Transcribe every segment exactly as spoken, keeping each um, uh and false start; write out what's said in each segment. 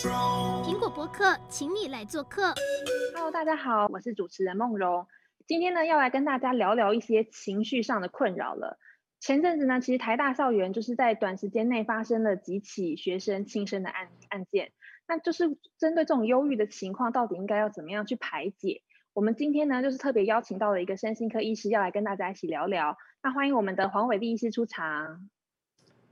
苹果播客，请你来做客。Hello， 大家好，我是主持人梦蓉。今天呢，要来跟大家聊聊一些情绪上的困扰了。前阵子呢，其实台大校园就是在短时间内发生了几起学生轻生的 案, 案件，那就是针对这种忧郁的情况，到底应该要怎么样去排解？我们今天呢，就是特别邀请到了一个身心科医师，要来跟大家一起聊聊。那欢迎我们的黄伟立医师出场。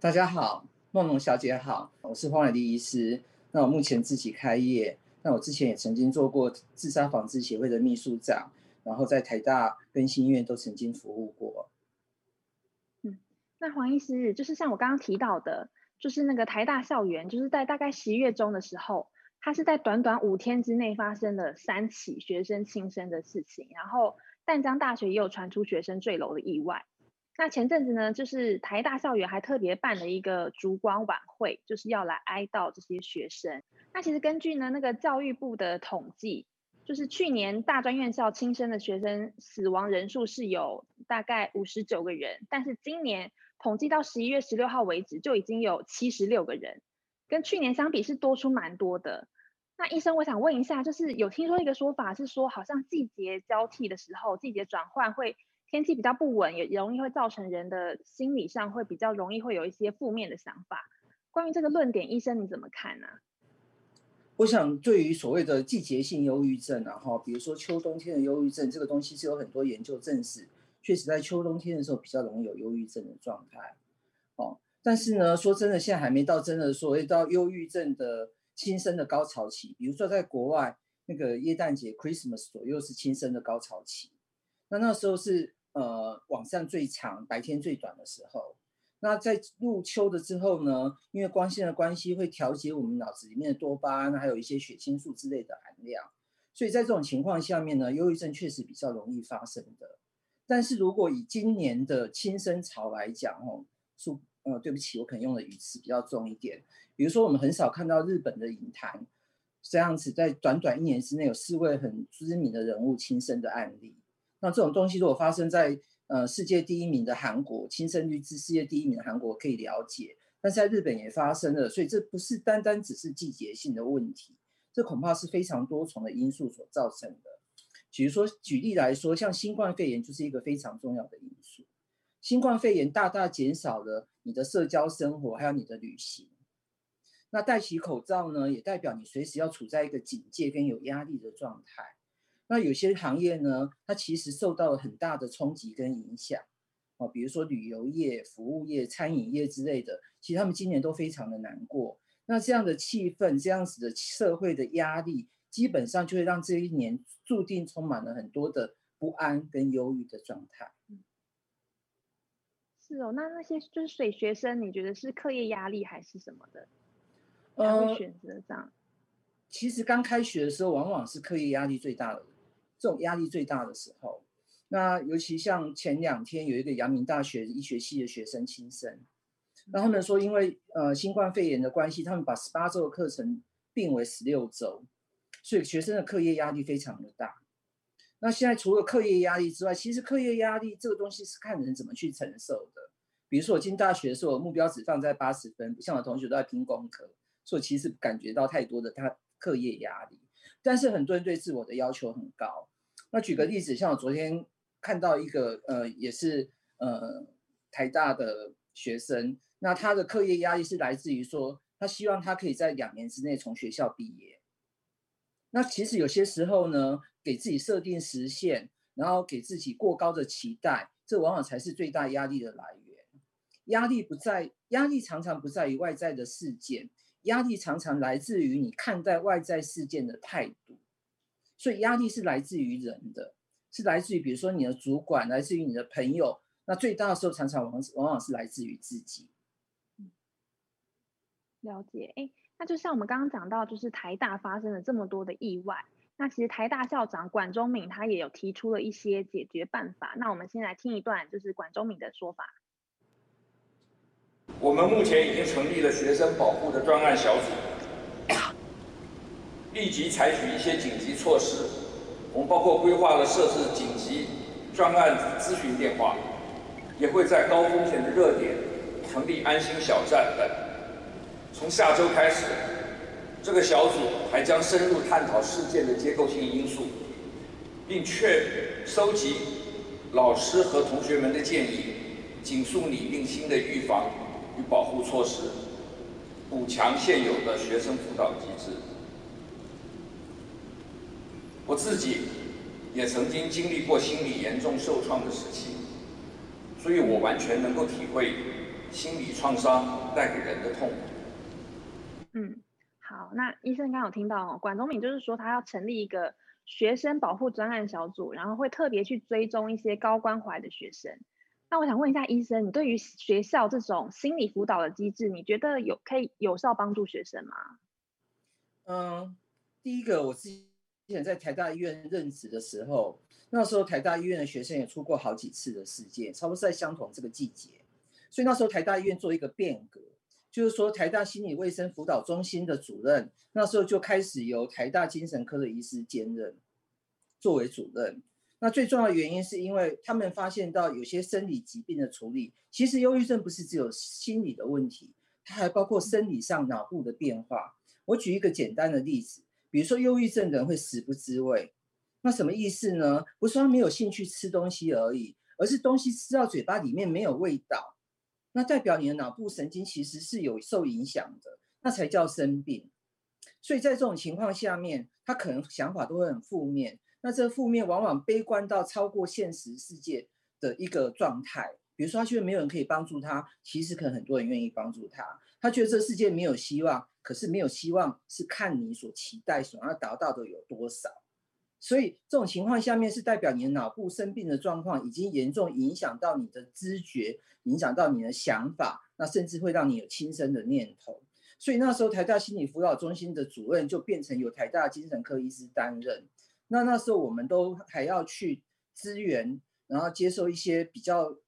大家好，梦蓉小姐好，我是黄伟立医师。那我目前自己开业，那我之前也曾经做过自杀防治协会的秘书长，然后在台大跟新医院都曾经服务过。那黄医师，就是像我刚刚提到的，就是那个台大校园，就是在大概十一月中的时候，它是在短短五天之内发生了三起学生轻生的事情，然后淡江大学也有传出学生坠楼的意外。那前阵子呢，就是台大校园还特别办了一个烛光晚会，就是要来哀悼这些学生。那其实根据呢那个教育部的统计，就是去年大专院校轻生的学生死亡人数是有大概五十九个人，但是今年统计到十一月十六号为止就已经有七十六个人，跟去年相比是多出蛮多的。那医生，我想问一下，就是有听说一个说法是说，好像季节交替的时候，季节转换会天气比较不稳，也容易会造成人的心理上会比较容易会有一些负面的想法。关于这个论点，医生你怎么看呢、啊？我想对于所谓的季节性忧郁症啊，比如说秋冬天的忧郁症，这个东西是有很多研究证实，确实在秋冬天的时候比较容易有忧郁症的状态、哦、但是呢，说真的，现在还没到真的所谓到忧郁症的轻生的高潮期。比如说在国外，那个耶诞节 Christmas 左右是轻生的高潮期，那那时候是呃晚上最长，白天最短的时候。那在入秋的之后呢，因为光线的关系会调节我们脑子里面的多巴胺，还有一些血清素之类的含量，所以在这种情况下面呢，忧郁症确实比较容易发生的。但是如果以今年的轻生潮来讲、哦呃、对不起，我可能用的语词比较重一点，比如说我们很少看到日本的影坛这样子在短短一年之内有四位很知名的人物轻生的案例。那这种东西如果发生在呃，世界第一名的韩国，轻生率至世界第一名的韩国可以了解，但是在日本也发生了，所以这不是单单只是季节性的问题，这恐怕是非常多重的因素所造成的。比如说，举例来说，像新冠肺炎就是一个非常重要的因素。新冠肺炎大大减少了你的社交生活，还有你的旅行。那戴起口罩呢，也代表你随时要处在一个警戒跟有压力的状态。那有些行业呢，它其实受到了很大的冲击跟影响、哦、比如说旅游业、服务业、餐饮业之类的，其实他们今年都非常的难过。那这样的气氛，这样子的社会的压力，基本上就会让这一年注定充满了很多的不安跟忧郁的状态。是哦，那那些就是水学生，你觉得是课业压力还是什么的？他会选择这样、呃？其实刚开学的时候，往往是课业压力最大的。这种压力最大的时候，那尤其像前两天有一个阳明大学医学系的学生轻生，那他们说因为、呃、新冠肺炎的关系，他们把十八周的课程并为十六周，所以学生的课业压力非常的大。那现在除了课业压力之外，其实课业压力这个东西是看人怎么去承受的。比如说我进大学的时候，我目标只放在八十分，不像我同学都在拼功课，所以其实感觉到太多的他课业压力。但是很多人对自我的要求很高。那举个例子，像我昨天看到一个呃，也是呃台大的学生，那他的课业压力是来自于说，他希望他可以在两年之内从学校毕业。那其实有些时候呢，给自己设定时限，然后给自己过高的期待，这往往才是最大压力的来源。压力不在，压力常常不在于外在的事件。压力常常来自于你看待外在事件的态度，所以压力是来自于人的，是来自于比如说你的主管，来自于你的朋友。那最大的时候常常往往是来自于自己。嗯、了解，哎，那就像我们刚刚讲到，就是台大发生了这么多的意外，那其实台大校长管中闵他也有提出了一些解决办法。那我们先来听一段，就是管中闵的说法。我们目前已经成立了学生保护的专案小组，立即采取一些紧急措施。我们包括规划了设置紧急专案咨询电话，也会在高风险的热点成立安心小站等。从下周开始，这个小组还将深入探讨事件的结构性因素，并确收集老师和同学们的建议，紧塑拟定新的预防与保护措施，补强现有的学生辅导机制。我自己也曾经经历过心理严重受创的时期，所以我完全能够体会心理创伤带给人的痛苦。嗯，好，那医生刚有听到、哦、管中闵就是说他要成立一个学生保护专案小组，然后会特别去追踪一些高关怀的学生。那我想问一下医生，你对于学校这种心理辅导的机制，你觉得有可以有效帮助学生吗？嗯，第一个我自己之前在台大医院任职的时候，那时候台大医院的学生也出过好几次的事件，差不多在相同这个季节，所以那时候台大医院做一个变革，就是说台大心理卫生辅导中心的主任那时候就开始由台大精神科的医师兼任作为主任。那最重要的原因是因为他们发现到有些生理疾病的处理，其实忧郁症不是只有心理的问题，它还包括生理上脑部的变化。我举一个简单的例子，比如说忧郁症的人会食不知味，那什么意思呢？不是他没有兴趣吃东西而已，而是东西吃到嘴巴里面没有味道，那代表你的脑部神经其实是有受影响的，那才叫生病。所以在这种情况下面，他可能想法都会很负面，那这负面往往悲观到超过现实世界的一个状态。比如说他觉得没有人可以帮助他，其实可能很多人愿意帮助他，他觉得这世界没有希望，可是没有希望是看你所期待所要达到的有多少。所以这种情况下面是代表你的脑部生病的状况已经严重影响到你的知觉，影响到你的想法，那甚至会让你有轻生的念头。所以那时候台大心理辅导中心的主任就变成由台大精神科医师担任，那那时候我们都还要去支援，然后接受一些比较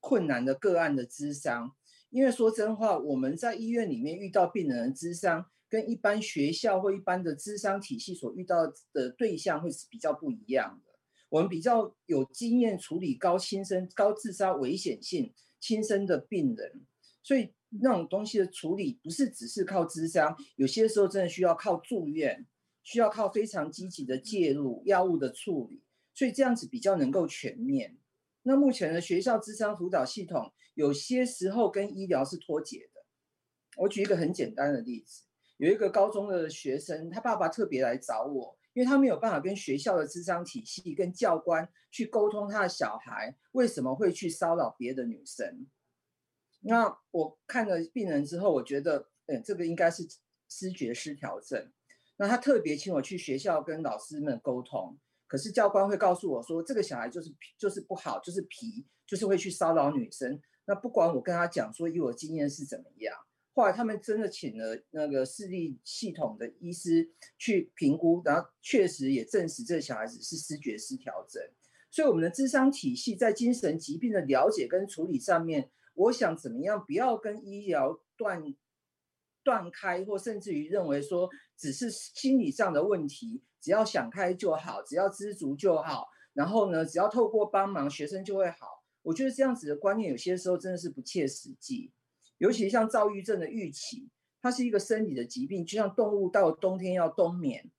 困难的个案的咨商。因为说真话，我们在医院里面遇到病人的咨商跟一般学校或一般的咨商体系所遇到的对象会是比较不一样的。我们比较有经验处理高轻生、高自杀危险性轻生的病人，所以那种东西的处理不是只是靠咨商，有些时候真的需要靠住院，需要靠非常积极的介入、药物的处理，所以这样子比较能够全面。那目前的学校咨商辅导系统有些时候跟医疗是脱节的。我举一个很简单的例子，有一个高中的学生，他爸爸特别来找我，因为他没有办法跟学校的咨商体系跟教官去沟通他的小孩为什么会去骚扰别的女生。那我看了病人之后，我觉得、嗯、这个应该是思觉失调症。那他特别请我去学校跟老师们沟通，可是教官会告诉我说，这个小孩就是就是不好，就是皮，就是会去骚扰女生。那不管我跟他讲说以我经验是怎么样，后来他们真的请了那个视力系统的医师去评估，然后确实也证实这个小孩子是思觉失调症。所以我们的諮商体系在精神疾病的了解跟处理上面，我想怎么样不要跟医疗断断开，或甚至于认为说只是心理上的问题，只要想开就好，只要知足就好，然后呢只要透过帮忙学生就会好。我觉得这样子的观念有些时候真的是不切实际，尤其像躁郁症的预期，它是一个生理的疾病，就像动物到冬天要冬眠、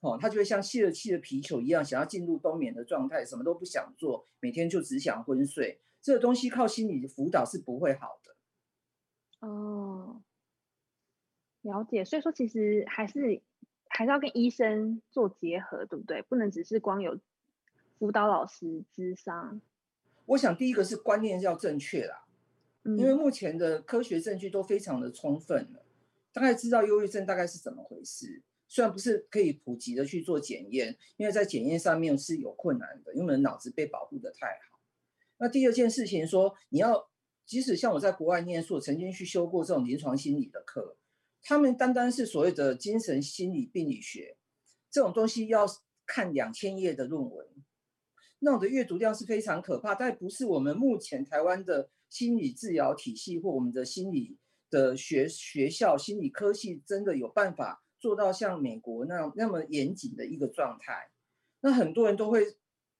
哦、它就会像泄了气的皮球一样，想要进入冬眠的状态，什么都不想做，每天就只想昏睡。这个东西靠心理辅导是不会好的。哦，了解。所以说其实还是还是要跟医生做结合，对不对？不能只是光有辅导老师咨商。我想第一个是观念要正确啦，因为目前的科学证据都非常的充分了，大概知道忧郁症大概是怎么回事，虽然不是可以普及的去做检验，因为在检验上面是有困难的，因为我们的脑子被保护的太好。那第二件事情说，你要即使像我在国外念书，曾经去修过这种临床心理的课，他们单单是所谓的精神心理病理学这种东西要看两千页的论文，那种的阅读量是非常可怕，但不是我们目前台湾的心理治疗体系或我们的心理的 学, 学校心理科系真的有办法做到像美国 那, 那么严谨的一个状态。那很多人都会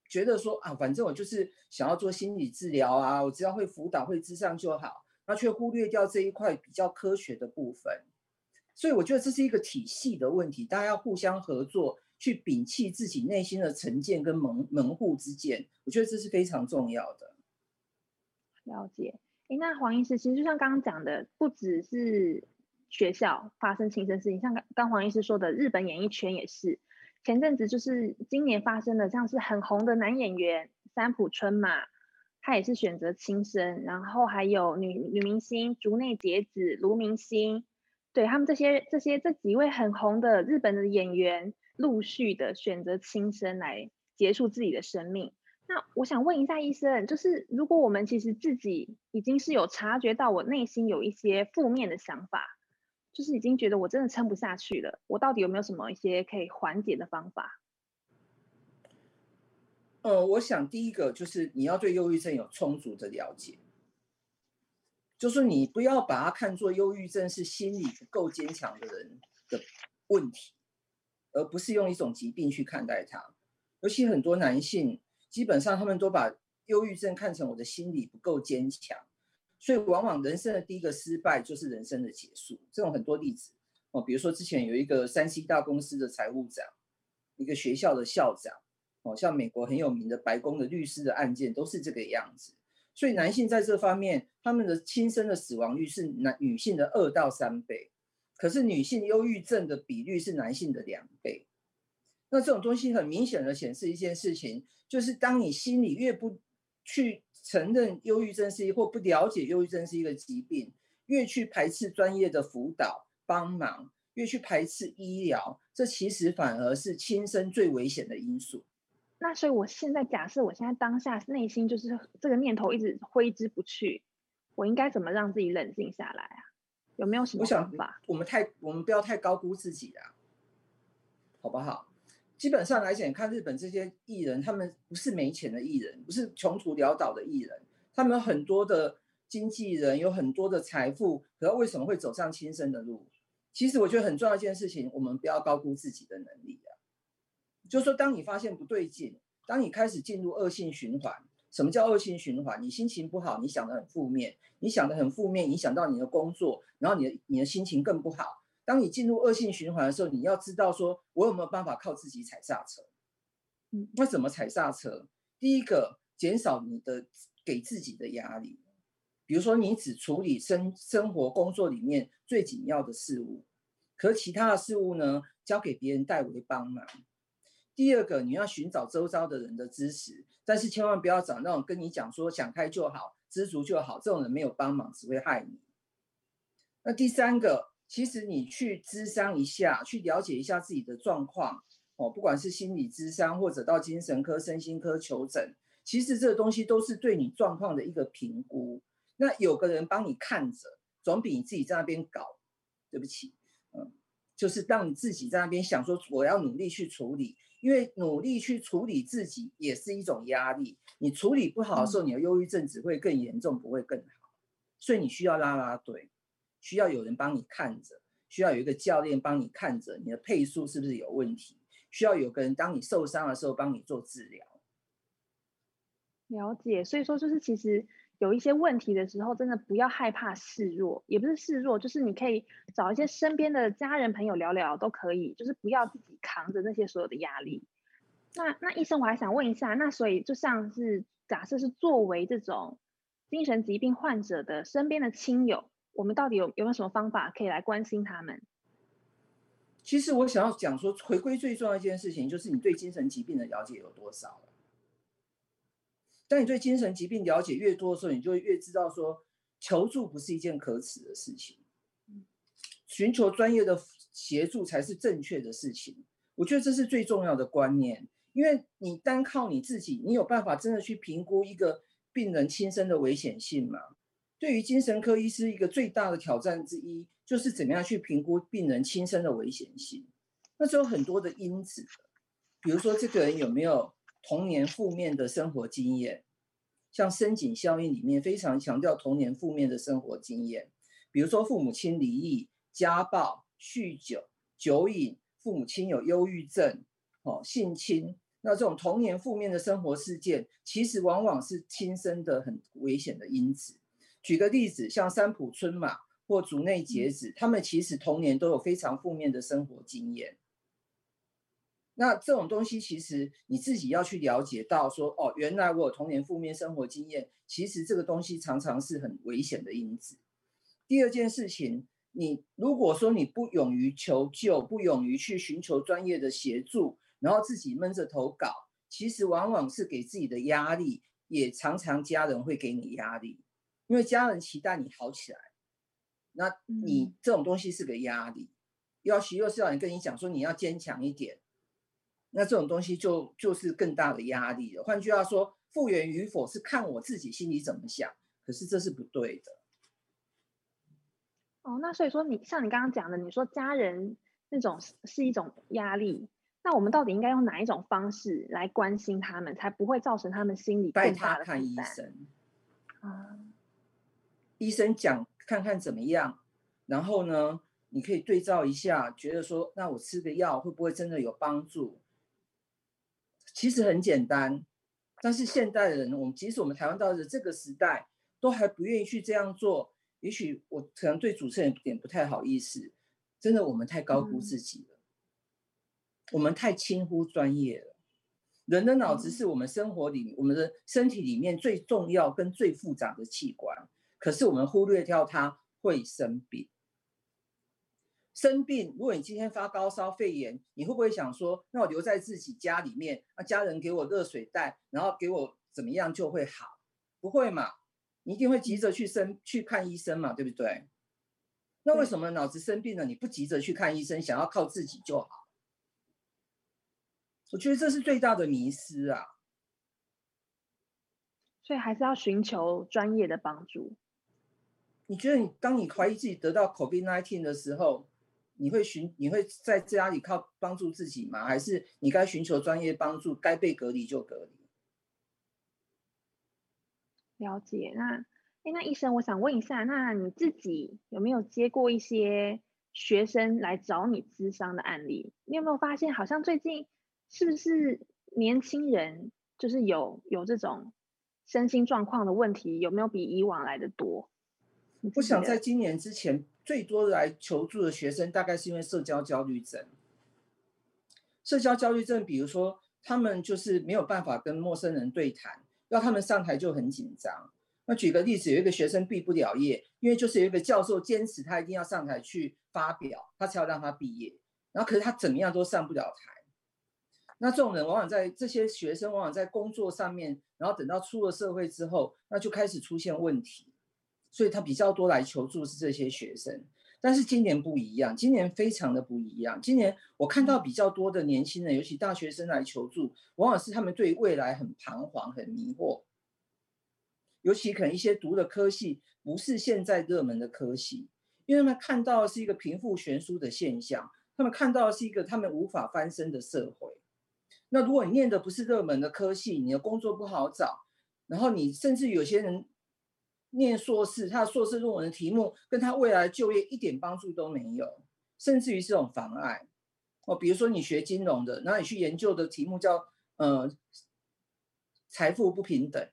觉得说啊，反正我就是想要做心理治疗啊，我只要会辅导会咨商就好，那却忽略掉这一块比较科学的部分。所以我觉得这是一个体系的问题，大家要互相合作，去摒弃自己内心的成见跟门门户之见，我觉得这是非常重要的。了解。诶，那黄医师，其实就像刚刚讲的，不只是学校发生轻生事情，像刚刚黄医师说的，日本演艺圈也是。前阵子就是今年发生的，像是很红的男演员三浦春马，他也是选择轻生，然后还有 女, 女明星竹内结子、卢明星，对，他们这些这些这几位很红的日本的演员，陆续的选择轻生来结束自己的生命。那我想问一下医生，就是如果我们其实自己已经是有察觉到我内心有一些负面的想法，就是已经觉得我真的撑不下去了，我到底有没有什么一些可以缓解的方法？呃，我想第一个就是你要对忧郁症有充足的了解，就是你不要把它看作忧郁症是心理不够坚强的人的问题，而不是用一种疾病去看待它。尤其很多男性，基本上他们都把忧郁症看成我的心理不够坚强，所以往往人生的第一个失败就是人生的结束，这种很多例子、哦、比如说之前有一个三 C 大公司的财务长，一个学校的校长、哦、像美国很有名的白宫的律师的案件都是这个样子。所以男性在这方面，他们的轻生的死亡率是女性的二到三倍，可是女性忧郁症的比率是男性的两倍。那这种东西很明显的显示一件事情，就是当你心里越不去承认忧郁症是一或不了解忧郁症是一个疾病，越去排斥专业的辅导帮忙，越去排斥医疗，这其实反而是轻生最危险的因素。那所以我现在假设我现在当下内心就是这个念头一直挥之不去，我应该怎么让自己冷静下来啊？有没有什么方法？ 我, 我, 们太我们不要太高估自己啦，好不好？基本上来讲，看日本这些艺人，他们不是没钱的艺人，不是穷途潦倒的艺人，他们有很多的经纪人，有很多的财富，可是为什么会走上轻生的路？其实我觉得很重要一件事情，我们不要高估自己的能力啊。就是说，当你发现不对劲，当你开始进入恶性循环。什么叫恶性循环？你心情不好，你想得很负面，你想得很负面，影响到你的工作，然后你的你的心情更不好。当你进入恶性循环的时候，你要知道说，我有没有办法靠自己踩刹车？嗯，那怎么踩刹车？第一个，减少你的给自己的压力，比如说你只处理生生活、工作里面最紧要的事物，可其他的事物呢，交给别人代为帮忙。第二个，你要寻找周遭的人的支持，但是千万不要找那种跟你讲说想开就好、知足就好，这种人没有帮忙，只会害你。那第三个。其实你去咨商一下，去了解一下自己的状况、哦、不管是心理咨商或者到精神科、身心科求诊，其实这个东西都是对你状况的一个评估。那有个人帮你看着，总比你自己在那边搞，对不起，嗯，就是让你自己在那边想说我要努力去处理，因为努力去处理自己也是一种压力。你处理不好的时候，你的忧郁症只会更严重，不会更好。所以你需要拉拉队。需要有人帮你看着，需要有一个教练帮你看着你的配速是不是有问题，需要有个人当你受伤的时候帮你做治疗。了解，所以说就是其实有一些问题的时候，真的不要害怕示弱，也不是示弱，就是你可以找一些身边的家人朋友聊聊都可以，就是不要自己扛着那些所有的压力。那那医生我还想问一下，那所以就像是假设是作为这种精神疾病患者的身边的亲友，我们到底 有, 有没有什么方法可以来关心他们？其实我想要讲说，回归最重要一件事情就是你对精神疾病的了解有多少了。当你对精神疾病了解越多的时候，你就越知道说，求助不是一件可耻的事情，寻求专业的协助才是正确的事情。我觉得这是最重要的观念，因为你单靠你自己，你有办法真的去评估一个病人轻生的危险性吗？对于精神科医师一个最大的挑战之一，就是怎么样去评估病人轻生的危险性。那时候很多的因子，比如说这个人有没有童年负面的生活经验，像深井效应里面非常强调童年负面的生活经验，比如说父母亲离异、家暴、酗酒、酒瘾，父母亲有忧郁症、哦、性侵，那这种童年负面的生活事件，其实往往是轻生的很危险的因子。举个例子，像三浦春马，或族内截止，他们其实童年都有非常负面的生活经验。那这种东西其实你自己要去了解到说，哦，原来我有童年负面生活经验，其实这个东西常常是很危险的因子。第二件事情，你如果说你不勇于求救，不勇于去寻求专业的协助，然后自己闷着头搞，其实往往是给自己的压力，也常常家人会给你压力，因为家人期待你好起来，那你这种东西是个压力，要许又是要你跟你讲说你要坚强一点，那这种东西就就是更大的压力了。换句话说，复原与否是看我自己心里怎么想，可是这是不对的。哦，那所以说你像你刚刚讲的，你说家人那种是一种压力，那我们到底应该用哪一种方式来关心他们，才不会造成他们心理更大的负担？带他看医生，嗯，医生讲看看怎么样，然后呢，你可以对照一下，觉得说，那我吃个药会不会真的有帮助？其实很简单，但是现代人，我们即使我们台湾到了这个时代，都还不愿意去这样做。也许我可能对主持人有点不太好意思，真的我们太高估自己了，嗯、我们太轻忽专业了。人的脑子是我们生活里、嗯、我们的身体里面最重要跟最复杂的器官，可是我们忽略掉它会生病。生病，如果你今天发高烧肺炎，你会不会想说，那我留在自己家里面，啊、家人给我热水袋，然后给我怎么样就会好？不会嘛，你一定会急着 去, 生去看医生嘛，对不对？那为什么脑子生病了，你不急着去看医生，想要靠自己就好？我觉得这是最大的迷思啊。所以还是要寻求专业的帮助。你觉得你当你怀疑自己得到 COVID 十九 的时候，你 会, 寻你会在家里靠帮助自己吗？还是你该寻求专业帮助，该被隔离就隔离？了解。那那医生，我想问一下，那你自己有没有接过一些学生来找你咨商的案例？你有没有发现好像最近是不是年轻人就是有有这种身心状况的问题，有没有比以往来的多？我想在今年之前最多来求助的学生大概是因为社交焦虑症。社交焦虑症比如说他们就是没有办法跟陌生人对谈，要他们上台就很紧张。那举个例子，有一个学生毕不了业，因为就是有一个教授坚持他一定要上台去发表，他才要让他毕业，然后可是他怎么样都上不了台。那这种人往往在这些学生往往在工作上面，然后等到出了社会之后，那就开始出现问题，所以他比较多来求助是这些学生。但是今年不一样，今年非常的不一样。今年我看到比较多的年轻人，尤其大学生来求助，往往是他们对未来很彷徨、很迷惑，尤其可能一些读的科系不是现在热门的科系，因为他们看到的是一个贫富悬殊的现象，他们看到的是一个他们无法翻身的社会。那如果你念的不是热门的科系，你的工作不好找，然后你甚至有些人念硕士，他的硕士论文的题目跟他未来就业一点帮助都没有，甚至于是这种妨碍。哦，比如说你学金融的，然后你去研究的题目叫呃财富不平等，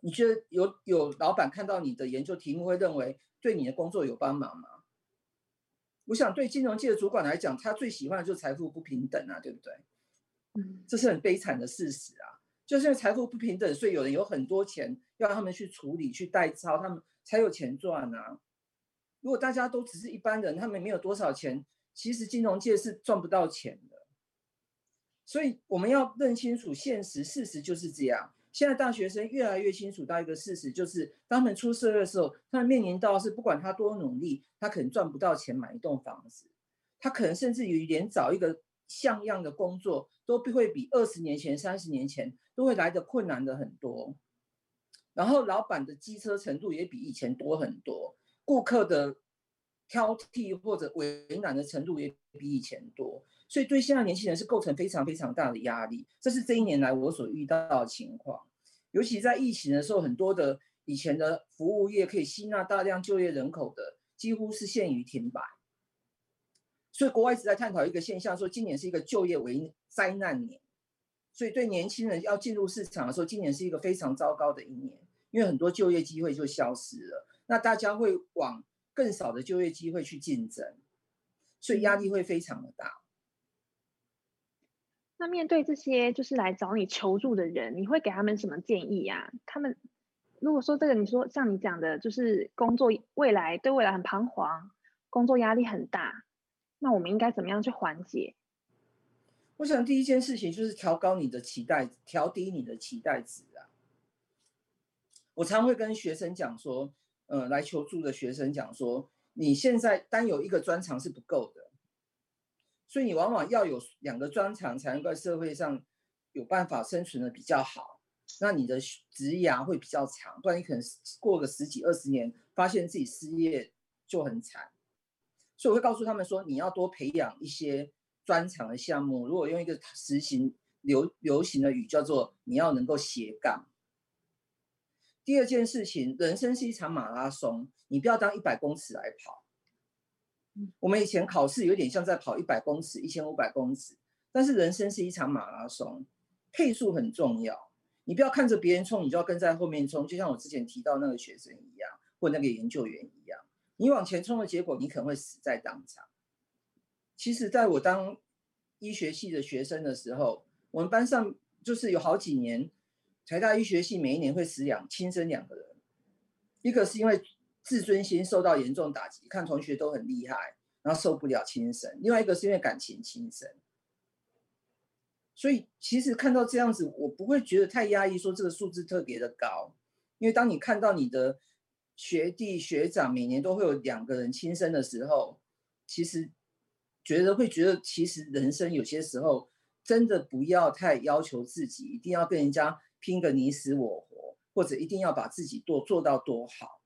你觉得有有老板看到你的研究题目会认为对你的工作有帮忙吗？我想对金融界的主管来讲，他最喜欢的就是财富不平等啊，对不对？这是很悲惨的事实啊，就是因为财富不平等，所以有人有很多钱，要他们去处理、去代操，他们才有钱赚啊。如果大家都只是一般人，他们没有多少钱，其实金融界是赚不到钱的。所以我们要认清楚现实，事实就是这样。现在大学生越来越清楚到一个事实，就是当他们出社会的时候，他们面临到是不管他多努力，他可能赚不到钱买一栋房子，他可能甚至于连找一个像样的工作都会比二十年前、三十年前都会来的困难的很多，然后老板的机车程度也比以前多很多，顾客的挑剔或者为难的程度也比以前多，所以对现在年轻人是构成非常非常大的压力。这是这一年来我所遇到的情况，尤其在疫情的时候，很多的以前的服务业可以吸纳大量就业人口的，几乎是陷于停摆。所以国外一直在探讨一个现象，说今年是一个就业为灾难年，所以对年轻人要进入市场的时候，今年是一个非常糟糕的一年，因为很多就业机会就消失了。那大家会往更少的就业机会去竞争，所以压力会非常的大。那面对这些就是来找你求助的人，你会给他们什么建议啊？他们如果说这个，你说像你讲的，就是工作未来对未来很彷徨，工作压力很大，那我们应该怎么样去缓解？我想第一件事情就是调高你的期待，调低你的期待值啊。我常会跟学生讲说，呃，来求助的学生讲说，你现在单有一个专长是不够的，所以你往往要有两个专长才能在社会上有办法生存的比较好，那你的职涯会比较长，不然你可能过个十几二十年发现自己失业就很惨。所以我会告诉他们说，你要多培养一些专长的项目，如果用一个实行 流, 流行的语叫做你要能够斜杠。第二件事情，人生是一场马拉松，你不要当一百公尺来跑。我们以前考试有点像在跑一百公尺、一千五百公尺，但是人生是一场马拉松，配速很重要。你不要看着别人冲，你就要跟在后面冲，就像我之前提到那个学生一样，或那个研究员一样，你往前冲的结果，你可能会死在当场。其实，在我当医学系的学生的时候，我们班上就是有好几年，台大医学系每一年会死两轻生两个人，一个是因为自尊心受到严重打击，看同学都很厉害，然后受不了轻生。另外一个是因为感情轻生。所以其实看到这样子，我不会觉得太压抑，说这个数字特别的高，因为当你看到你的学弟学长每年都会有两个人轻生的时候，其实觉得会觉得其实人生有些时候真的不要太要求自己，一定要跟人家拼个你死我活，或者一定要把自己做做到多好。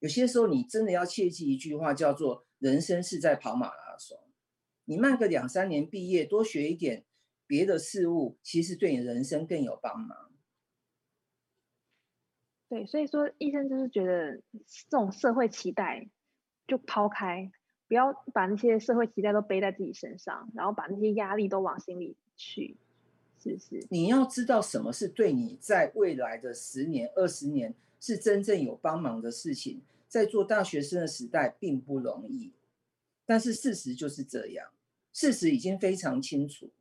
有些时候你真的要切记一句话，叫做人生是在跑马拉松，你慢个两三年毕业，多学一点别的事物，其实对你人生更有帮忙。对，所以说医生就是觉得这种社会期待就抛开，不要把那些社会期待都背在自己身上，然后把那些压力都往心里去，是不是？你要知道什么是对你在未来的十年二十年是真正有帮忙的事情，在做大学生的时代并不容易，但是事实就是这样，事实已经非常清楚了。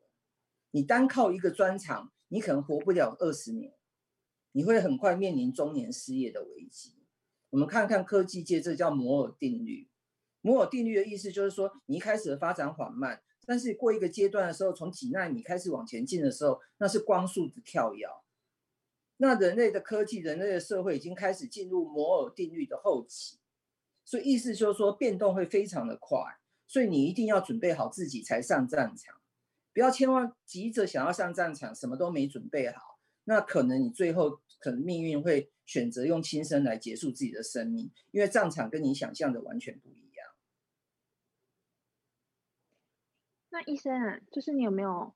你单靠一个专长，你可能活不了二十年，你会很快面临中年失业的危机。我们看看科技界，这叫摩尔定律。摩尔定律的意思就是说，你一开始的发展缓慢，但是过一个阶段的时候，从几纳米开始往前进的时候，那是光速的跳跃。那人类的科技，人类的社会已经开始进入摩尔定律的后期，所以意思就是说变动会非常的快，所以你一定要准备好自己才上战场，不要千万急着想要上战场，什么都没准备好，那可能你最后可能命运会选择用轻生来结束自己的生命，因为战场跟你想象的完全不一样。那医生啊，就是你有没有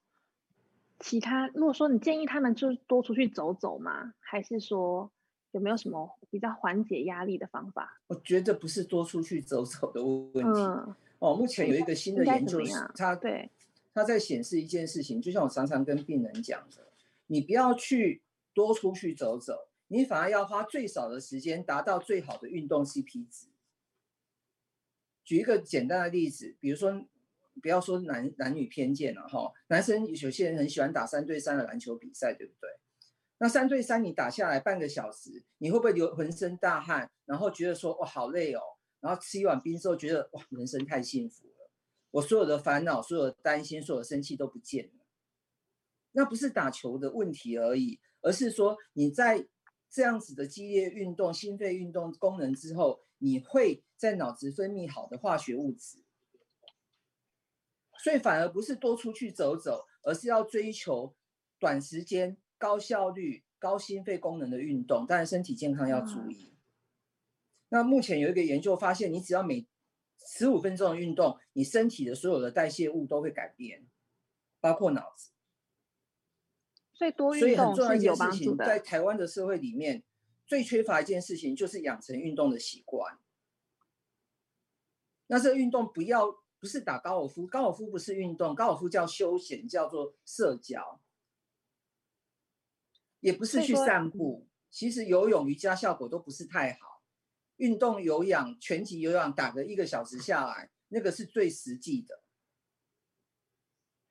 其他，如果说你建议他们就多出去走走吗？还是说有没有什么比较缓解压力的方法？我觉得不是多出去走走的问题、嗯哦、目前有一个新的研究，它对它在显示一件事情，就像我常常跟病人讲的，你不要去多出去走走，你反而要花最少的时间达到最好的运动 C P 值。举一个简单的例子，比如说不要说 男, 男女偏见了、啊、男生有些人很喜欢打三对三的篮球比赛，对不对？那三对三你打下来半个小时，你会不会流浑身大汗，然后觉得说哇、哦、好累哦，然后吃一碗冰之后觉得哇人生太幸福了，我所有的烦恼、所有的担心、所有的生气都不见了。那不是打球的问题而已，而是说你在这样子的激烈运动、心肺运动功能之后，你会在脑子分泌好的化学物质。所以反而不是多出去走走，而是要追求短时间、高效率、高心肺功能的运动，当然身体健康要注意、嗯、那目前有一个研究发现，你只要每十五分钟的运动，你身体的所有的代谢物都会改变，包括脑子，所以多运动是有帮助的。在台湾的社会里面，最缺乏一件事情就是养成运动的习惯。那这运动不要不是打高尔夫，高尔夫不是运动，高尔夫叫休闲，叫做社交，也不是去散步。其实游泳、瑜伽效果都不是太好，运动有氧、拳击有氧打个一个小时下来，那个是最实际的。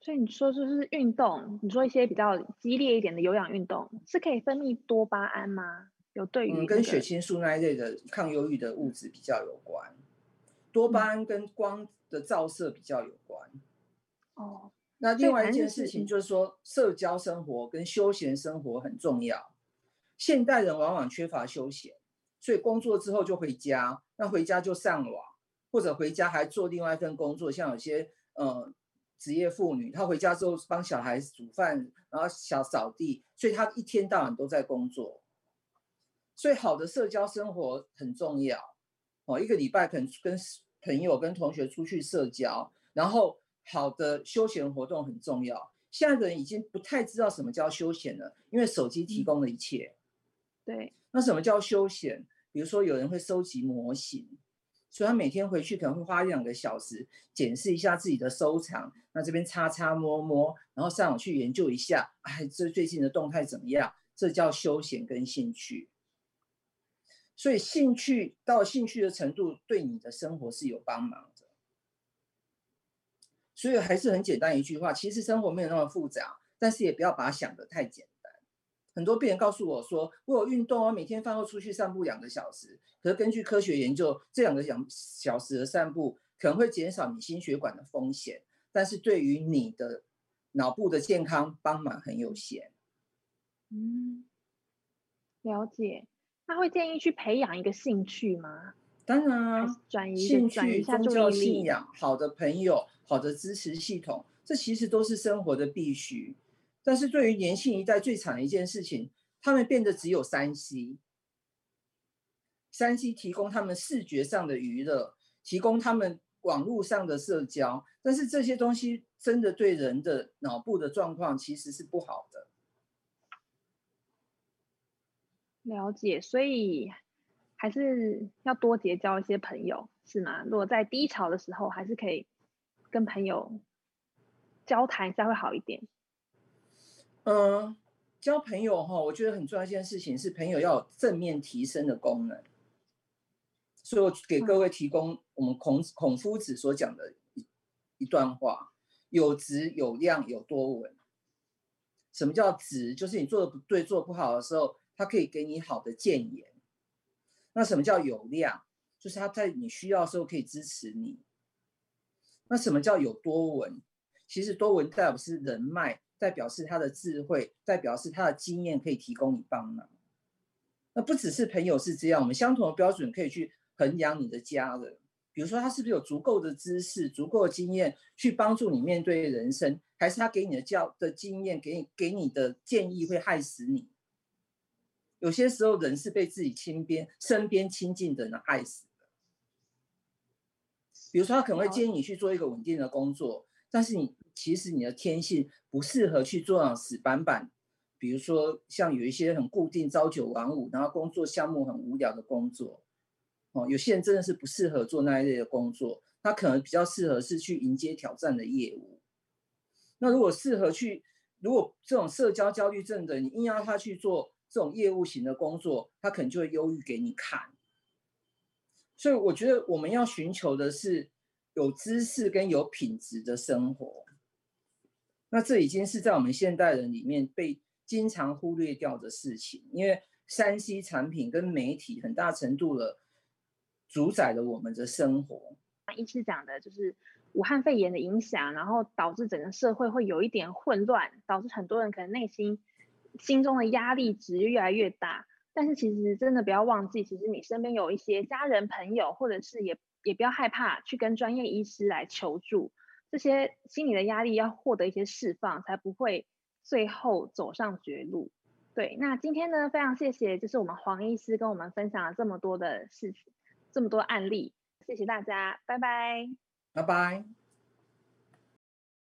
所以你说就是运动，你说一些比较激烈一点的有氧运动是可以分泌多巴胺吗？有对于、这个嗯、跟血清素那一类的抗忧郁的物质比较有关，多巴胺跟光的照射比较有关、嗯、那另外一件事情就是说社交生活跟休闲生活很重要，现代人往往缺乏休闲，所以工作之后就回家，那回家就上网，或者回家还做另外一份工作，像有些呃职业妇女，她回家之后帮小孩煮饭，然后小扫地，所以她一天到晚都在工作。所以好的社交生活很重要、哦、一个礼拜可能跟朋友跟同学出去社交，然后好的休闲活动很重要。现在的人已经不太知道什么叫休闲了，因为手机提供了一切、嗯、对。那什么叫休闲？比如说有人会收集模型，所以他每天回去可能会花一两个小时检视一下自己的收藏，那这边擦擦摸摸，然后上网去研究一下，哎，这最近的动态怎么样？这叫休闲跟兴趣。所以兴趣到兴趣的程度，对你的生活是有帮忙的。所以还是很简单一句话，其实生活没有那么复杂，但是也不要把它想得太简单。很多病人告诉我说，我有运动啊，每天饭后出去散步两个小时。可是根据科学研究，这两个小时的散步可能会减少你心血管的风险，但是对于你的脑部的健康帮忙很有限。嗯，了解。那会建议去培养一个兴趣吗？当然啊，转移兴趣、宗教信仰、好的朋友、好的支持系统，这其实都是生活的必须。但是对于年轻一代最惨的一件事情，他们变得只有 三 C。三 C 提供他们视觉上的娱乐，提供他们网络上的社交，但是这些东西真的对人的脑部的状况其实是不好的。了解，所以还是要多结交一些朋友，是吗？如果在低潮的时候，还是可以跟朋友交谈一下会好一点。嗯，交朋友哈，我觉得很重要一件事情是朋友要有正面提升的功能。所以我给各位提供我们 孔, 孔夫子所讲的 一, 一段话：有质、有量、有多闻。什么叫质？就是你做的不对、做不好的时候，他可以给你好的建言。那什么叫有量？就是他在你需要的时候可以支持你。那什么叫有多闻？其实多闻代表是人脉，代表是他的智慧，代表是他的经验可以提供你帮忙。那不只是朋友是这样，我们相同的标准可以去衡量你的家人，比如说他是不是有足够的知识、足够的经验去帮助你面对人生，还是他给你的教的经验、给你给你的建议会害死你。有些时候人是被自己亲边身边亲近的人害死的。比如说他可能会建议你去做一个稳定的工作，但是你其实你的天性不适合去做那种死板板，比如说像有一些很固定朝九晚五，然后工作项目很无聊的工作、哦、有些人真的是不适合做那一类的工作，他可能比较适合是去迎接挑战的业务。那如果适合去，如果这种社交焦虑症的，你硬要他去做这种业务型的工作，他可能就会忧郁给你看。所以我觉得我们要寻求的是有知识跟有品质的生活，那这已经是在我们现代人里面被经常忽略掉的事情，因为 三 C 产品跟媒体很大程度的主宰了我们的生活。医师讲的就是武汉肺炎的影响，然后导致整个社会会有一点混乱，导致很多人可能内心心中的压力值越来越大。但是其实真的不要忘记，其实你身边有一些家人朋友，或者是也也不要害怕去跟专业医师来求助，这些心理的压力要获得一些释放，才不会最后走上绝路。对，那今天呢，非常谢谢，就是我们黄医师跟我们分享了这么多的事情，这么多案例，谢谢大家，拜拜，拜拜。